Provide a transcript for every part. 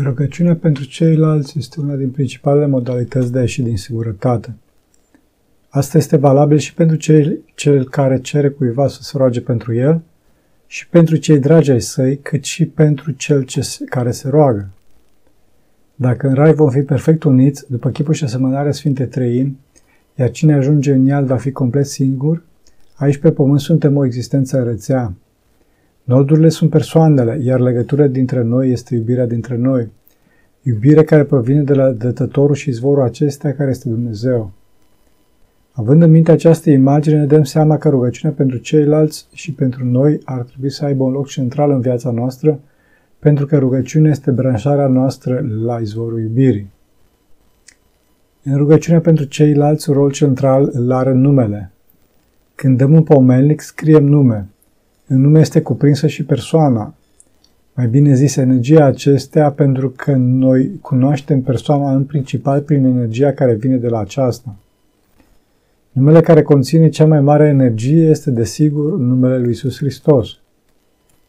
Rugăciunea pentru ceilalți este una din principalele modalități de a ieși din singurătate. Asta este valabil și pentru cel care cere cuiva să se roage pentru el, și pentru cei dragi ai săi, cât și pentru cel care se roagă. Dacă în rai vom fi perfect uniți, după chipul și asemănarea Sfinte Treimi, iar cine ajunge în iad va fi complet singur, aici pe pământ suntem o existență în rețea. Nodurile sunt persoanele, iar legătura dintre noi este iubirea dintre noi. Iubirea care provine de la Dătătorul și izvorul acesta care este Dumnezeu. Având în minte această imagine, ne dăm seama că rugăciunea pentru ceilalți și pentru noi ar trebui să aibă un loc central în viața noastră, pentru că rugăciunea este branșarea noastră la izvorul iubirii. În rugăciunea pentru ceilalți, rolul central îl are numele. Când dăm un pomelnic, scriem nume. În nume este cuprinsă și persoana. Mai bine zis, energia acestea, pentru că noi cunoaștem persoana în principal prin energia care vine de la aceasta. Numele care conține cea mai mare energie este, desigur, numele lui Iisus Hristos.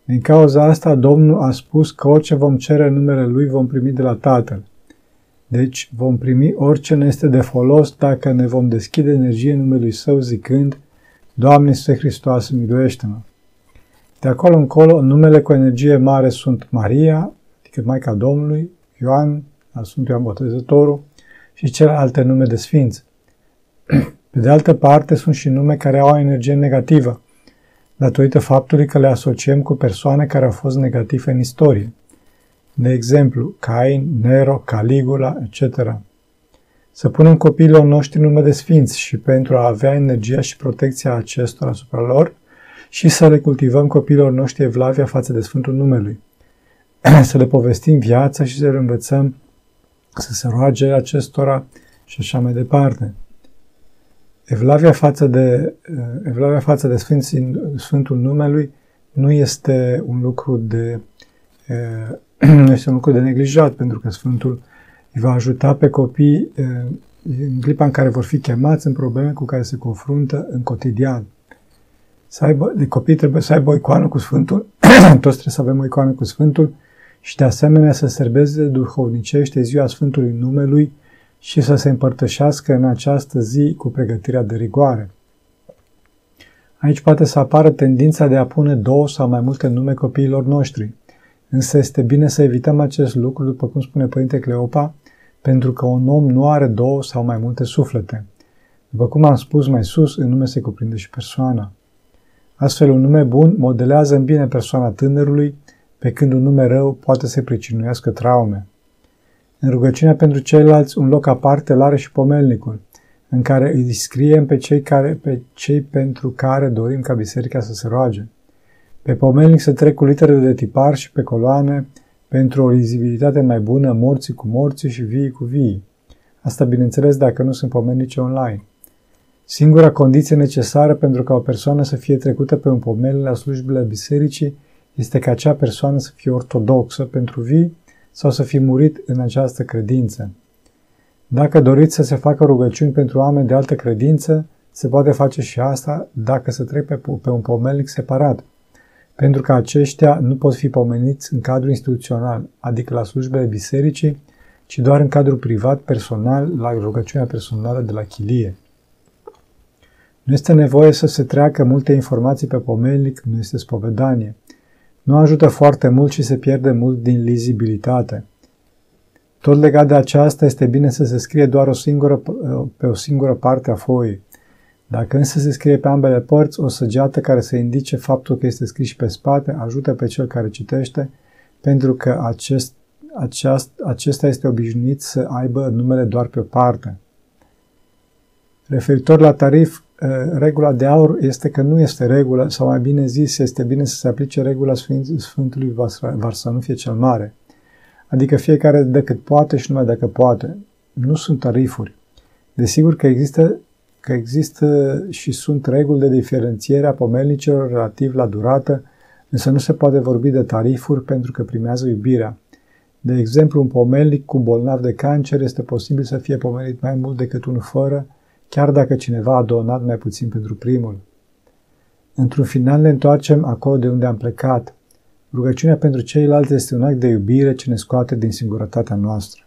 Din cauza asta, Domnul a spus că orice vom cere numele Lui vom primi de la Tatăl. Deci vom primi orice ne este de folos dacă ne vom deschide energie numelui Său zicând, Doamne Iisuse Hristoase, miluiește-mă! De acolo încolo, numele cu energie mare sunt Maria, adică Maica Domnului, Ioan, Sfântul Ioan Botezătorul și celelalte nume de sfinți. Pe de altă parte, sunt și nume care au o energie negativă, datorită faptului că le asociem cu persoane care au fost negative în istorie. De exemplu, Cain, Nero, Caligula, etc. Să punem copiilor noștri nume de sfinți și pentru a avea energia și protecția acestora asupra lor și să le cultivăm copiilor noștri evlavia față de Sfântul Numelui. Să le povestim viața și să le învățăm să se roage acestora și așa mai departe. Evlavia față de Sfântul Numelui nu este un lucru de neglijat, pentru că Sfântul îi va ajuta pe copii în clipa în care vor fi chemați în probleme cu care se confruntă în cotidian. Copiii trebuie să aibă o icoană cu Sfântul, toți trebuie să avem o icoană cu Sfântul și de asemenea să serbeze duhovnicește ziua Sfântului Numelui și să se împărtășească în această zi cu pregătirea de rigoare. Aici poate să apară tendința de a pune două sau mai multe nume copiilor noștri, însă este bine să evităm acest lucru, după cum spune Părinte Cleopa, pentru că un om nu are două sau mai multe suflete. După cum am spus mai sus, în nume se cuprinde și persoana. Astfel, un nume bun modelează în bine persoana tânărului, pe când un nume rău poate să-i pricinuiască traume. În rugăciunea pentru ceilalți, un loc aparte îl are și pomelnicul, în care îi scriem pe cei pentru care dorim ca biserica să se roage. Pe pomelnic se trec cu litere de tipar și pe coloane pentru o lizibilitate mai bună, morții cu morții și vii cu vii. Asta, bineînțeles, dacă nu sunt pomelnice online. Singura condiție necesară pentru ca o persoană să fie trecută pe un pomelnic la slujbele bisericii este ca acea persoană să fie ortodoxă pentru vii sau să fi murit în această credință. Dacă doriți să se facă rugăciuni pentru oameni de altă credință, se poate face și asta dacă se trec pe un pomelnic separat, pentru că aceștia nu pot fi pomeniți în cadrul instituțional, adică la slujbele bisericii, ci doar în cadrul privat, personal, la rugăciunea personală de la chilie. Nu este nevoie să se treacă multe informații pe pomelnic, nu este spovedanie. Nu ajută foarte mult și se pierde mult din lizibilitate. Tot legat de aceasta, este bine să se scrie doar pe o singură parte a foii. Dacă însă se scrie pe ambele părți, o săgeată care să indice faptul că este scris pe spate ajută pe cel care citește, pentru că acesta este obișnuit să aibă numele doar pe o parte. Referitor la tarif, regula de aur este că nu este regulă, sau mai bine zis, este bine să se aplice regula Sfântului Varsanufie cel Mare. Adică fiecare dă cât poate și numai dacă poate. Nu sunt tarifuri. Desigur că există și sunt reguli de diferențiere a pomelnicilor relativ la durată, însă nu se poate vorbi de tarifuri pentru că primează iubirea. De exemplu, un pomelnic cu bolnav de cancer este posibil să fie pomenit mai mult decât unul fără, chiar dacă cineva a donat mai puțin pentru primul. Într-un final ne întoarcem acolo de unde am plecat. Rugăciunea pentru ceilalți este un act de iubire ce ne scoate din singurătatea noastră.